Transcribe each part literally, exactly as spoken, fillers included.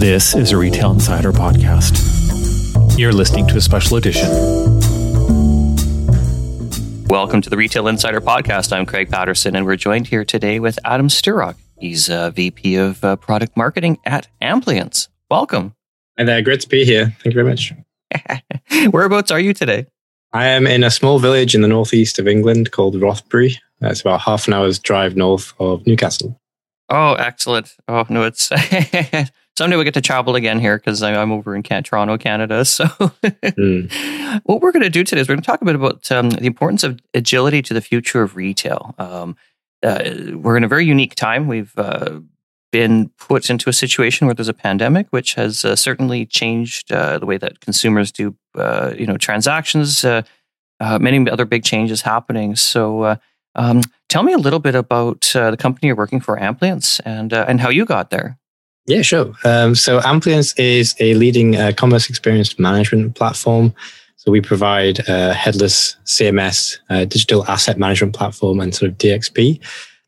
This is a Retail Insider Podcast. You're listening to a special edition. Welcome to the Retail Insider Podcast. I'm Craig Patterson, and we're joined here today with Adam Sturrock. He's a V P of uh, Product Marketing at Amplience. Welcome. Hi there. Great to be here. Thank you very much. Whereabouts are you today? I am in a small village in the northeast of England called Rothbury. It's about half an hour's drive north of Newcastle. Oh, excellent. Oh, no, it's... Someday we get to travel again here because I'm over in Can- Toronto, Canada. So mm. What we're going to do today is we're going to talk a bit about um, the importance of agility to the future of retail. Um, uh, we're in a very unique time. We've uh, been put into a situation where there's a pandemic, which has uh, certainly changed uh, the way that consumers do uh, you know, transactions. Uh, uh, many other big changes happening. So uh, um, tell me a little bit about uh, the company you're working for, Amplience, and uh, and how you got there. Yeah, sure. Um, so Amplience is a leading uh, commerce experience management platform. So we provide a headless C M S, uh, digital asset management platform, and sort of D X P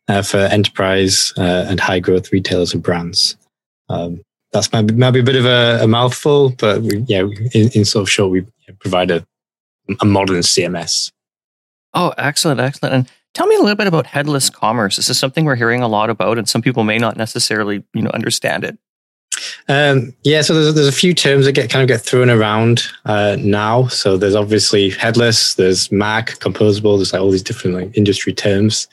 uh, for enterprise uh, and high growth retailers and brands. Um, that's maybe, maybe a bit of a, a mouthful, but we, yeah, in, in sort of short, we provide a, a modern C M S. Oh, excellent, excellent. And tell me a little bit about headless commerce. This is something we're hearing a lot about, and some people may not necessarily, you know, understand it. Um, yeah, so there's there's a few terms that get kind of get thrown around uh, now. So there's obviously headless, there's M A C H, composable. There's like all these different like industry terms.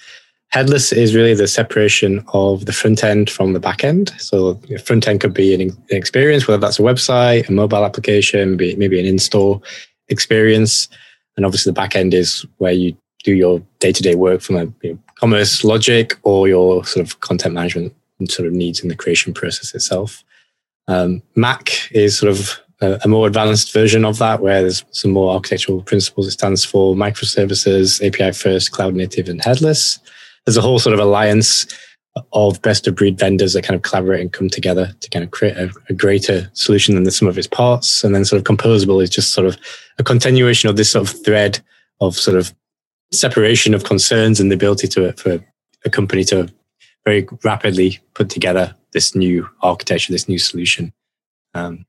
Headless is really the separation of the front end from the back end. So the front end could be an, an experience, whether that's a website, a mobile application, maybe, maybe an in-store experience, and obviously the back end is where you do your day-to-day work from a you know, commerce logic or your sort of content management sort of needs in the creation process itself. Um, M A C H is sort of a, a more advanced version of that, where there's some more architectural principles. It stands for microservices, A P I first, cloud native, and headless. There's a whole sort of alliance of best-of-breed vendors that kind of collaborate and come together to kind of create a, a greater solution than the sum of its parts. And then sort of composable is just sort of a continuation of this sort of thread of sort of separation of concerns and the ability to for a company to very rapidly put together this new architecture, this new solution. Um,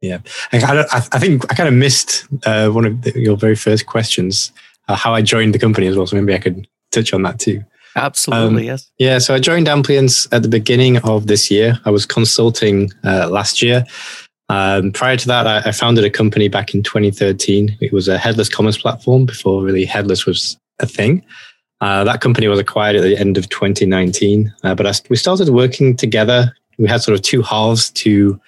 yeah, I, I, I think I kind of missed uh, one of the, your very first questions, uh, how I joined the company as well. So maybe I could touch on that too. Absolutely, um, yes. Yeah, so I joined Amplience at the beginning of this year. I was consulting uh, last year. Um, prior to that, I, I founded a company back in twenty thirteen. It was a headless commerce platform before really headless was a thing. Uh, that company was acquired at the end of twenty nineteen. Uh, but I, we started working together. We had sort of two halves to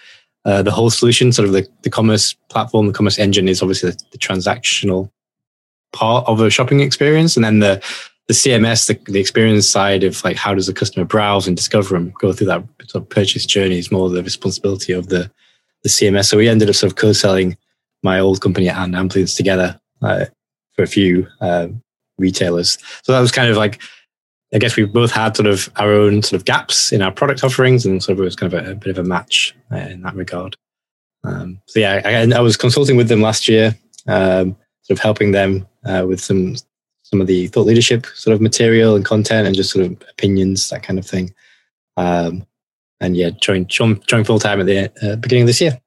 uh, the whole solution, sort of the, the commerce platform. The commerce engine is obviously the, the transactional part of a shopping experience. And then the, the C M S, the, the experience side of like, how does the customer browse and discover and go through that sort of purchase journey is more the responsibility of the The C M S. So we ended up sort of co-selling my old company and Amplience together uh, for a few uh, retailers. So that was kind of like, I guess we both had sort of our own sort of gaps in our product offerings, and so it was kind of a, a bit of a match uh, in that regard. Um, so yeah, I, I was consulting with them last year, um, sort of helping them uh, with some some of the thought leadership sort of material and content and just sort of opinions, that kind of thing. Um, And yeah, joined, joined full-time at the uh, beginning of this year.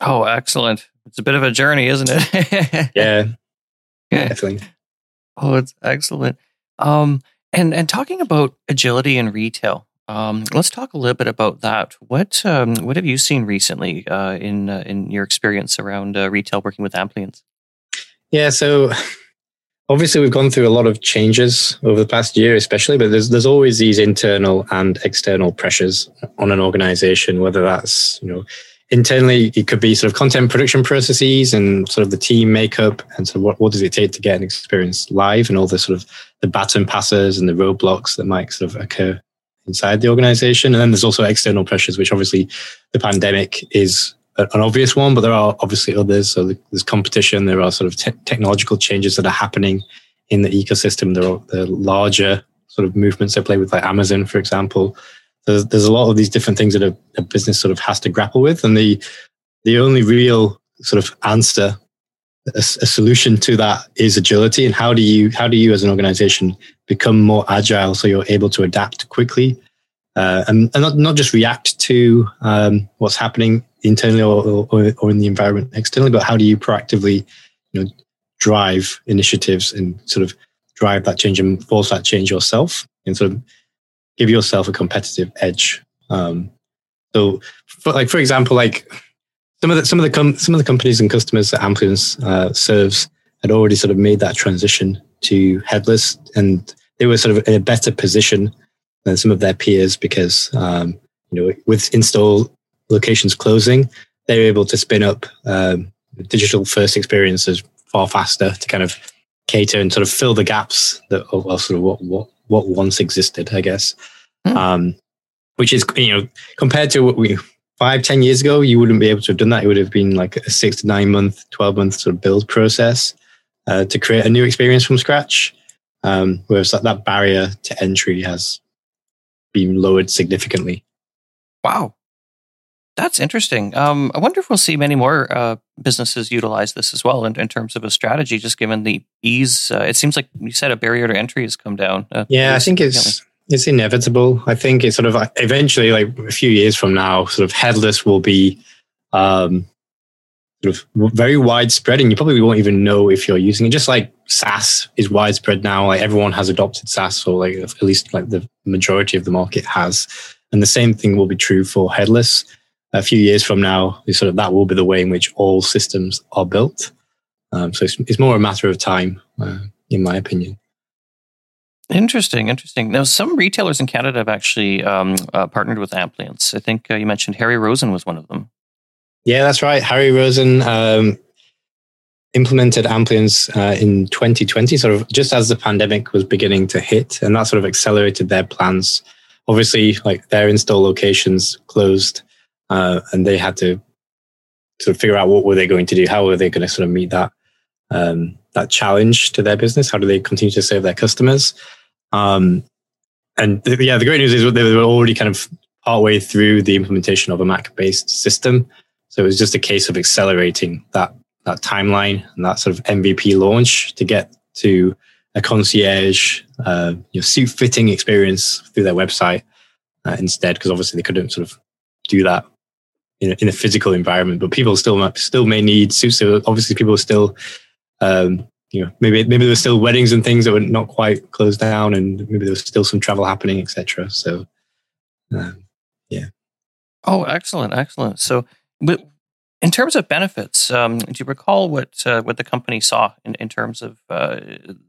Oh, excellent. It's a bit of a journey, isn't it? yeah. yeah, definitely. Oh, it's excellent. Um, and, and talking about agility in retail, um, let's talk a little bit about that. What um, what have you seen recently uh, in uh, in your experience around uh, retail working with Amplience? Yeah, so... Obviously, we've gone through a lot of changes over the past year, especially, but there's there's always these internal and external pressures on an organization, whether that's, you know, internally, it could be sort of content production processes and sort of the team makeup and sort of what, what does it take to get an experience live and all the sort of the baton passes and the roadblocks that might sort of occur inside the organization. And then there's also external pressures, which obviously the pandemic is an obvious one, but there are obviously others. So there's competition. There are sort of te- technological changes that are happening in the ecosystem. There are the larger sort of movements that play with, like Amazon, for example. There's, there's a lot of these different things that a, a business sort of has to grapple with. And the the only real sort of answer, a, a solution to that, is agility. And how do you how do you as an organization become more agile so you're able to adapt quickly uh, and, and not, not just react to um, what's happening internally or, or, or in the environment externally, but how do you proactively, you know, drive initiatives and sort of drive that change and force that change yourself and sort of give yourself a competitive edge. Um, so, for, like for example, like some of the some of the com- some of the companies and customers that Amplience uh, serves had already sort of made that transition to headless, and they were sort of in a better position than some of their peers because um, you know, with install locations closing, they were able to spin up um, digital first experiences far faster to kind of cater and sort of fill the gaps that are sort of what what what once existed, I guess. Mm. Um, which is, you know, compared to what we five, ten years ago, you wouldn't be able to have done that. It would have been like a six to nine month, twelve month sort of build process uh, to create a new experience from scratch. Um, whereas that, that barrier to entry has been lowered significantly. Wow. That's interesting. Um, I wonder if we'll see many more uh, businesses utilize this as well in, in terms of a strategy, just given the ease. Uh, it seems like you said a barrier to entry has come down. Uh, yeah, I think it's it's inevitable. I think it's sort of eventually, like a few years from now, sort of headless will be um, sort of very widespread, and you probably won't even know if you're using it. Just like SaaS is widespread now, like everyone has adopted SaaS, or like at least like the majority of the market has, and the same thing will be true for headless. A few years from now, sort of that will be the way in which all systems are built. Um, so it's, it's more a matter of time, uh, in my opinion. Interesting, interesting. Now, some retailers in Canada have actually um, uh, partnered with Amplience. I think uh, you mentioned Harry Rosen was one of them. Yeah, that's right. Harry Rosen um, implemented Amplience uh, in twenty twenty, sort of just as the pandemic was beginning to hit, and that sort of accelerated their plans. Obviously, like their install locations closed. Uh, and they had to sort of figure out what were they going to do. How were they going to sort of meet that um, that challenge to their business? How do they continue to serve their customers? Um, and th- yeah, the great news is they were already kind of partway through the implementation of a MACH-based system. So it was just a case of accelerating that that timeline and that sort of M V P launch to get to a concierge, uh, you know, suit-fitting experience through their website uh, instead, because obviously they couldn't sort of do that in a, in a physical environment, but people still still may need suits. So obviously, people are still, um, you know, maybe maybe there were still weddings and things that were not quite closed down, and maybe there was still some travel happening, et cetera. So, um, yeah. Oh, excellent, excellent. So, but in terms of benefits, um, do you recall what uh, what the company saw in, in terms of uh,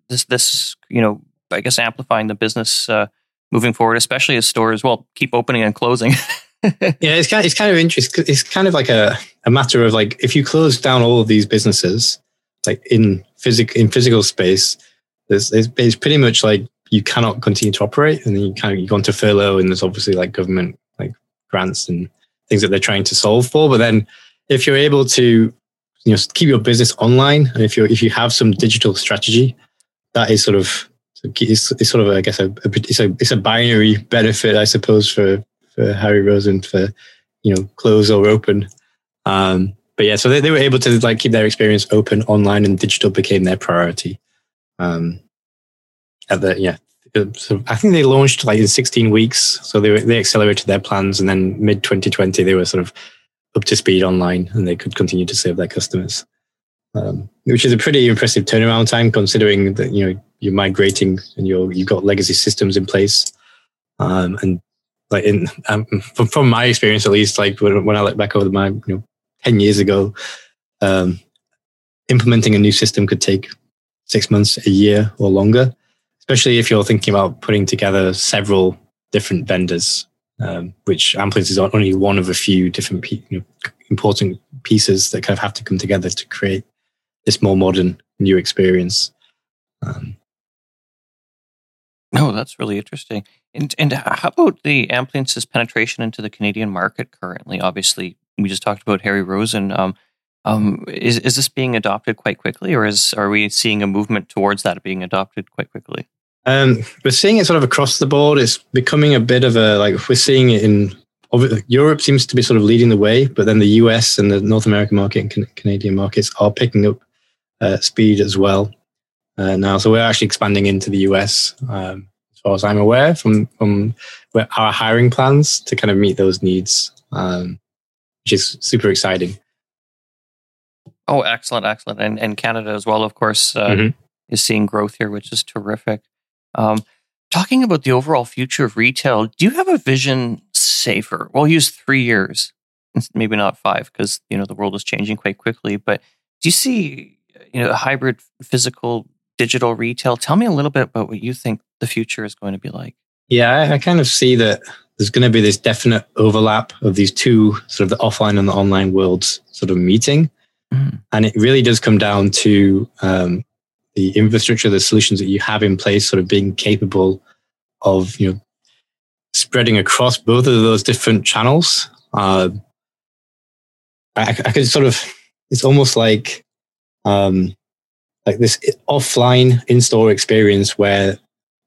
this this you know, I guess amplifying the business uh, moving forward, especially as stores well keep opening and closing. Yeah, it's kind of, it's kind of interesting. It's kind of like a, a matter of like, if you close down all of these businesses, like in physic in physical space, it's, it's, it's pretty much like you cannot continue to operate, and then you kind of you go into furlough, and there's obviously like government like grants and things that they're trying to solve for. But then, if you're able to, you know, keep your business online, and if you if you have some digital strategy, that is sort of it's, it's sort of I guess a, a it's a it's a binary benefit, I suppose, for. for Harry Rosen for, you know, close or open. Um, but yeah, so they, they were able to like keep their experience open online, and digital became their priority. Um, at the, yeah, so I think they launched like in sixteen weeks. So they were, they accelerated their plans, and then mid twenty twenty, they were sort of up to speed online, and they could continue to serve their customers. Um, which is a pretty impressive turnaround time, considering that, you know, you're migrating and you're, you've got legacy systems in place. Um, and, Like in um, from, from my experience, at least, like when, when I look back over my, you know, ten years ago, um, implementing a new system could take six months, a year, or longer. Especially if you're thinking about putting together several different vendors, um, which Amplience is only one of a few different pe- you know, important pieces that kind of have to come together to create this more modern new experience. Um, No, that's really interesting. And and how about the Amplience's penetration into the Canadian market currently? Obviously, we just talked about Harry Rosen. Um, um, is is this being adopted quite quickly, or is are we seeing a movement towards that being adopted quite quickly? Um, we're seeing it sort of across the board. It's becoming a bit of a like we're seeing it in Europe seems to be sort of leading the way, but then the U S and the North American market and Canadian markets are picking up uh, speed as well. Uh, now, so we're actually expanding into the U S um, far as I'm aware, from from our hiring plans to kind of meet those needs, um, which is super exciting. Oh, excellent, excellent. And, and Canada as well, of course, uh, mm-hmm. is seeing growth here, which is terrific. Um, talking about the overall future of retail, do you have a vision safer? We'll use three years, maybe not five, because you know the world is changing quite quickly. But do you see you know a hybrid physical digital retail? Tell me a little bit about what you think the future is going to be like. Yeah, I, I kind of see that there's going to be this definite overlap of these two, sort of the offline and the online worlds sort of meeting. Mm-hmm. And it really does come down to um, the infrastructure, the solutions that you have in place, sort of being capable of, you know, spreading across both of those different channels. Uh, I, I could sort of, it's almost like, um, like this offline in-store experience where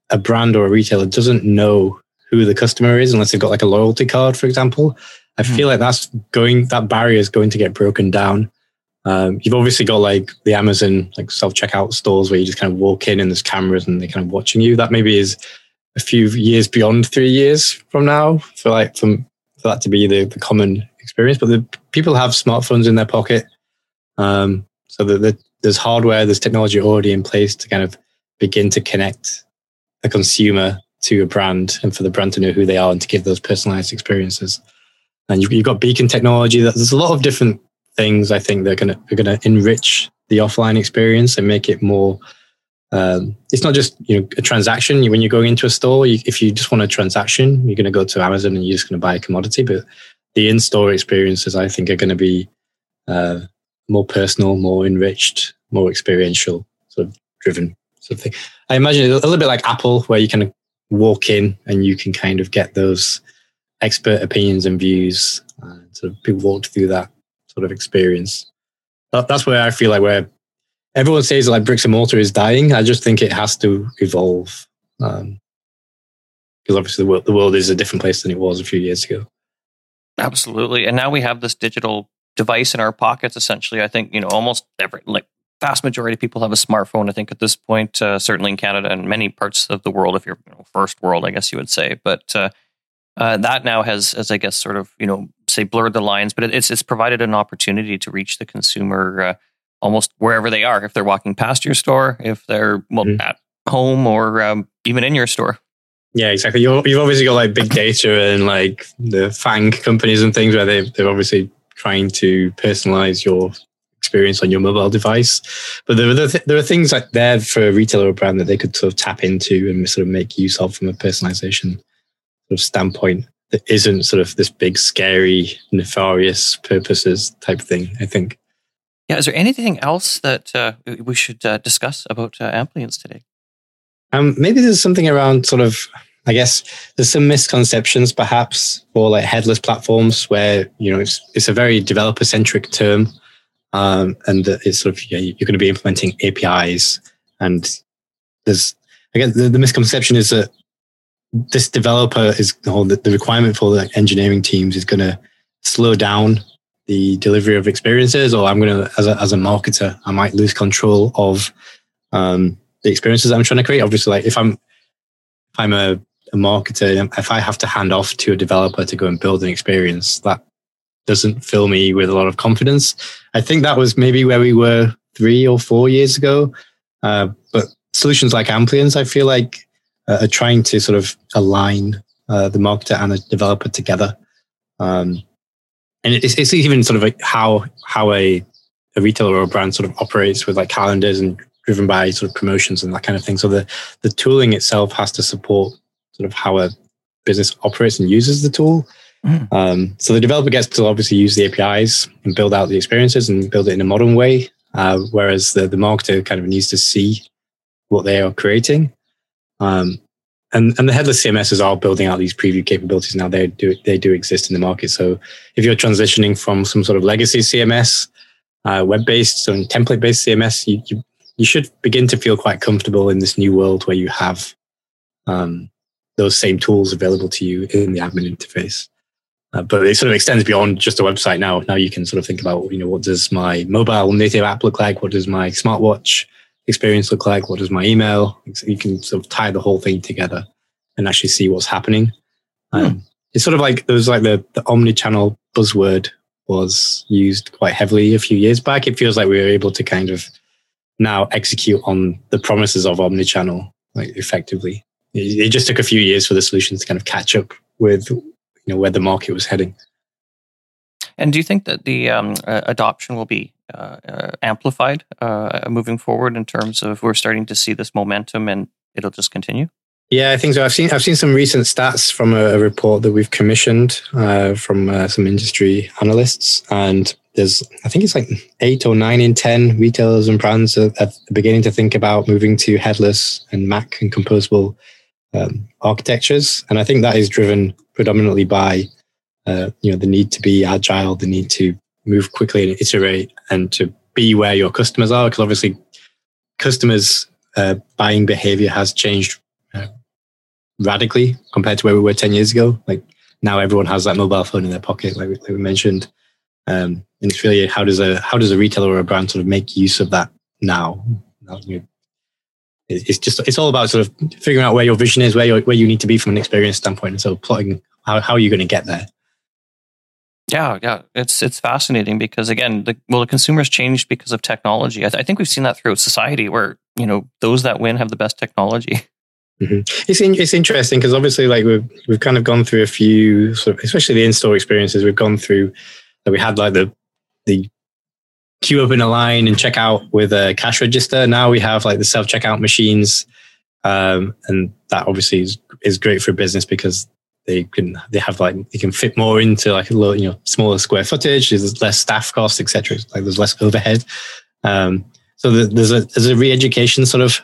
a brand or a retailer doesn't know who the customer is unless they've got like a loyalty card, for example. I mm. feel like that's going, that barrier is going to get broken down. Um, you've obviously got like the Amazon like self-checkout stores where you just kind of walk in and there's cameras and they're kind of watching you. That maybe is a few years beyond three years from now for like from, for that to be the, the common experience. But the people have smartphones in their pocket. Um, so that the, there's hardware, there's technology already in place to kind of begin to connect a consumer to a brand and for the brand to know who they are and to give those personalized experiences. And you've, you've got beacon technology. That there's a lot of different things I think that are going to, are going to enrich the offline experience and make it more, um, it's not just, you know, a transaction. When you're going into a store, you, if you just want a transaction, you're going to go to Amazon and you're just going to buy a commodity. But the in-store experiences, I think, are going to be uh, more personal, more enriched, more experiential, sort of driven sort of thing. I imagine it's a little bit like Apple, where you kind of walk in and you can kind of get those expert opinions and views. Uh, sort of people walk through that sort of experience. That, that's where I feel like where everyone says like bricks and mortar is dying. I just think it has to evolve. Um, because obviously the world, the world is a different place than it was a few years ago. Absolutely. And now we have this digital device in our pockets, essentially. I think, you know, almost every, like vast majority of people have a smartphone, I think at this point, uh, certainly in Canada and many parts of the world, if you're you know, first world, I guess you would say. But uh, uh, that now has, as I guess, sort of, you know, say blurred the lines, but it's it's provided an opportunity to reach the consumer uh, almost wherever they are. If they're walking past your store, if they're well, mm-hmm. at home or um, even in your store. Yeah, exactly. You're, you've obviously got like big data and like the FANG companies and things where they've, they're obviously trying to personalize your experience on your mobile device. But there are, the th- there are things like there for a retailer or brand that they could sort of tap into and sort of make use of from a personalization sort of standpoint that isn't sort of this big, scary, nefarious purposes type thing, I think. Yeah. Is there anything else that uh, we should uh, discuss about uh, Amplience today? Um, maybe there's something around sort of, I guess, there's some misconceptions perhaps for like headless platforms where, you know, it's it's a very developer-centric term um, and it's sort of, yeah, you're going to be implementing A P Is. And there's, again, the, the misconception is that this developer is, or the, the requirement for the engineering teams is going to slow down the delivery of experiences, or I'm going to, as a, as a marketer, I might lose control of um, the experiences I'm trying to create. Obviously, like if I'm, if I'm a, a marketer, if I have to hand off to a developer to go and build an experience, that doesn't fill me with a lot of confidence. I think that was maybe where we were three or four years ago. Uh, but solutions like Amplience, I feel like, Uh, are trying to sort of align uh, the marketer and the developer together. Um, and it's, it's even sort of like how how a, a retailer or a brand sort of operates with like calendars and driven by sort of promotions and that kind of thing. So the, the tooling itself has to support sort of how a business operates and uses the tool. Mm. Um, so the developer gets to obviously use the A P Is and build out the experiences and build it in a modern way, uh, whereas the, the marketer kind of needs to see what they are creating. Um, and, and the headless C M Ss are building out these preview capabilities now. They do they do exist in the market. So if you're transitioning from some sort of legacy C M S, uh, web-based, so template-based C M S, you, you you should begin to feel quite comfortable in this new world where you have um, those same tools available to you in the admin interface. Uh, but it sort of extends beyond just a website now. Now you can sort of think about, you know, what does my mobile native app look like? What does my smartwatch experience look like? What does my email? You can sort of tie the whole thing together and actually see what's happening. Um, hmm. It's sort of like, there was like the, the omni-channel buzzword was used quite heavily a few years back. It feels like we were able to kind of now execute on the promises of omni-channel like effectively. It, it just took a few years for the solution to kind of catch up with, you know, where the market was heading. And do you think that the um, uh, adoption will be uh, uh, amplified uh, moving forward in terms of we're starting to see this momentum and it'll just continue? Yeah, I think so. I've seen I've seen some recent stats from a, a report that we've commissioned uh, from uh, some industry analysts, and there's I think it's like eight or nine in ten retailers and brands are, are beginning to think about moving to headless and MACH and composable um, architectures, and I think that is driven predominantly by uh, you know the need to be agile, the need to move quickly and iterate, and to be where your customers are, because obviously customers' uh, buying behavior has changed radically compared to where we were ten years ago. Like now everyone has that mobile phone in their pocket, like we, like we mentioned. Um, and it's really, how does a, how does a retailer or a brand sort of make use of that now? It's just, it's all about sort of figuring out where your vision is, where you where you need to be from an experience standpoint. And so plotting how, how are you going to get there? Yeah, yeah. It's, it's fascinating because again, the, well, the consumer's changed because of technology. I, th- I think we've seen that throughout society where, you know, those that win have the best technology. Mm-hmm. It's in, it's interesting because obviously, like we've we've kind of gone through a few, sort of, especially the in-store experiences. We've gone through that. We had like the the queue up in a line and check out with a cash register. Now we have like the self checkout machines, um, and that obviously is, is great for business because they can they have like they can fit more into like a little, you know smaller square footage. There's less staff costs, et cetera. Like there's less overhead. Um, so the, there's a there's a re-education sort of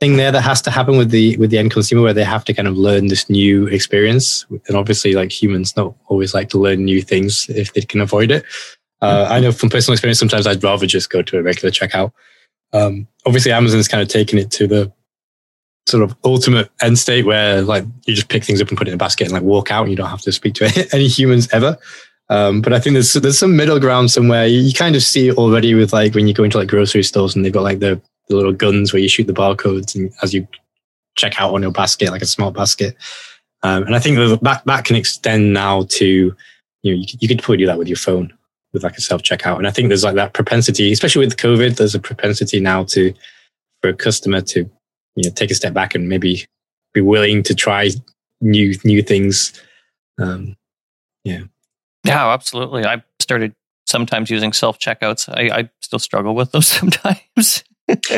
thing there that has to happen with the with the end consumer, where they have to kind of learn this new experience. And obviously, like humans not always like to learn new things if they can avoid it. Uh, mm-hmm. I know from personal experience, sometimes I'd rather just go to a regular checkout. Um, obviously, Amazon's kind of taken it to the sort of ultimate end state where like you just pick things up and put it in a basket and like walk out and you don't have to speak to any humans ever. Um, but I think there's there's some middle ground somewhere. You kind of see it already with like when you go into like grocery stores and they've got like the the little guns where you shoot the barcodes and as you check out on your basket, like a smart basket. Um, and I think that that can extend now to, you know, you, you could probably do that with your phone with like a self-checkout. And I think there's like that propensity, especially with COVID, there's a propensity now to, for a customer to, you know, take a step back and maybe be willing to try new, new things. Um, yeah. Yeah, absolutely. I started sometimes using self-checkouts. I, I still struggle with those sometimes.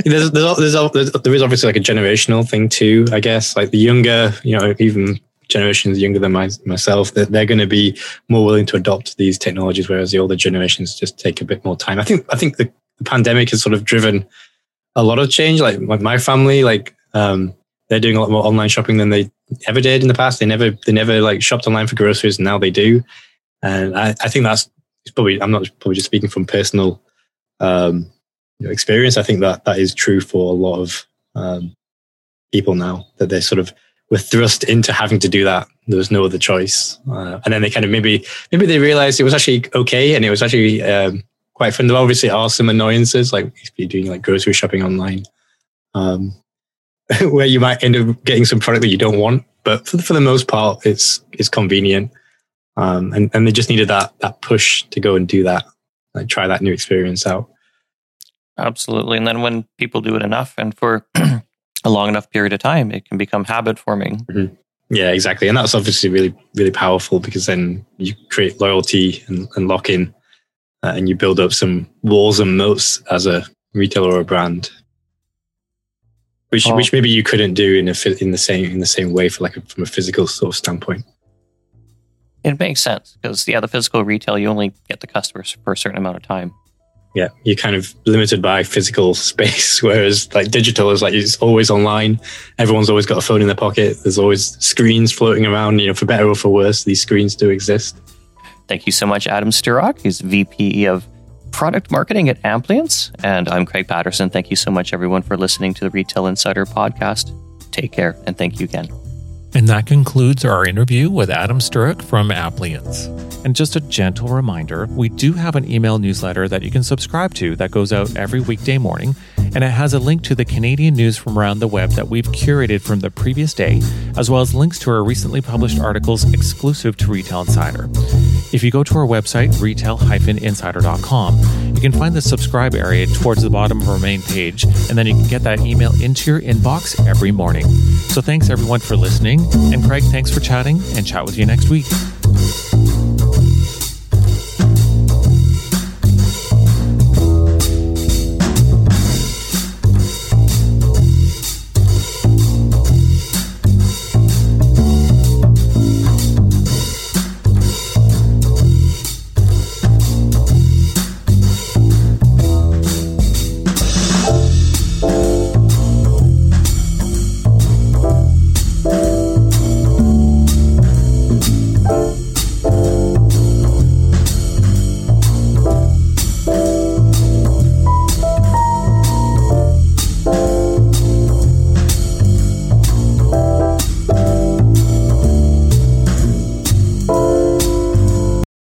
there's, there's, there's, there's, there is obviously like a generational thing too, I guess. Like the younger, you know, even generations younger than my, myself, that they're going to be more willing to adopt these technologies, whereas the older generations just take a bit more time. I think I think the, the pandemic has sort of driven a lot of change. Like my, my family, like um, they're doing a lot more online shopping than they ever did in the past. They never they never like shopped online for groceries, and now they do. And I, I think that's it's probably I'm not probably just speaking from personal. Um, experience. I think that that is true for a lot of um, people now, that they sort of were thrust into having to do that. There was no other choice. Uh, and then they kind of maybe, maybe they realized it was actually okay. And it was actually um, quite fun. There obviously are some annoyances, like if you're doing like grocery shopping online, um, where you might end up getting some product that you don't want. But for the, for the most part, it's, it's convenient. Um, and, and they just needed that, that push to go and do that, like try that new experience out. Absolutely. And then when people do it enough and for a long enough period of time, it can become habit forming. Mm-hmm. Yeah, exactly. And that's obviously really, really powerful because then you create loyalty and, and lock in uh, and you build up some walls and moats as a retailer or a brand, which oh. which maybe you couldn't do in a, in the same in the same way for like a, from a physical sort of standpoint. It makes sense because, yeah, the physical retail, you only get the customers for a certain amount of time. Yeah, you're kind of limited by physical space, whereas like digital is like it's always online. Everyone's always got a phone in their pocket. There's always screens floating around. You know, for better or for worse, these screens do exist. Thank you so much, Adam Sturrock. He's V P of Product Marketing at Amplience, and I'm Craig Patterson. Thank you so much, everyone, for listening to the Retail Insider Podcast. Take care, and thank you again. And that concludes our interview with Adam Sturrock from Amplience. And just a gentle reminder, we do have an email newsletter that you can subscribe to that goes out every weekday morning. and it has a link to the Canadian news from around the web that we've curated from the previous day, as well as links to our recently published articles exclusive to Retail Insider. If you go to our website, retail dash insider dot com, you can find the subscribe area towards the bottom of our main page, and then you can get that email into your inbox every morning. So thanks everyone for listening, and Craig, thanks for chatting, and chat with you next week.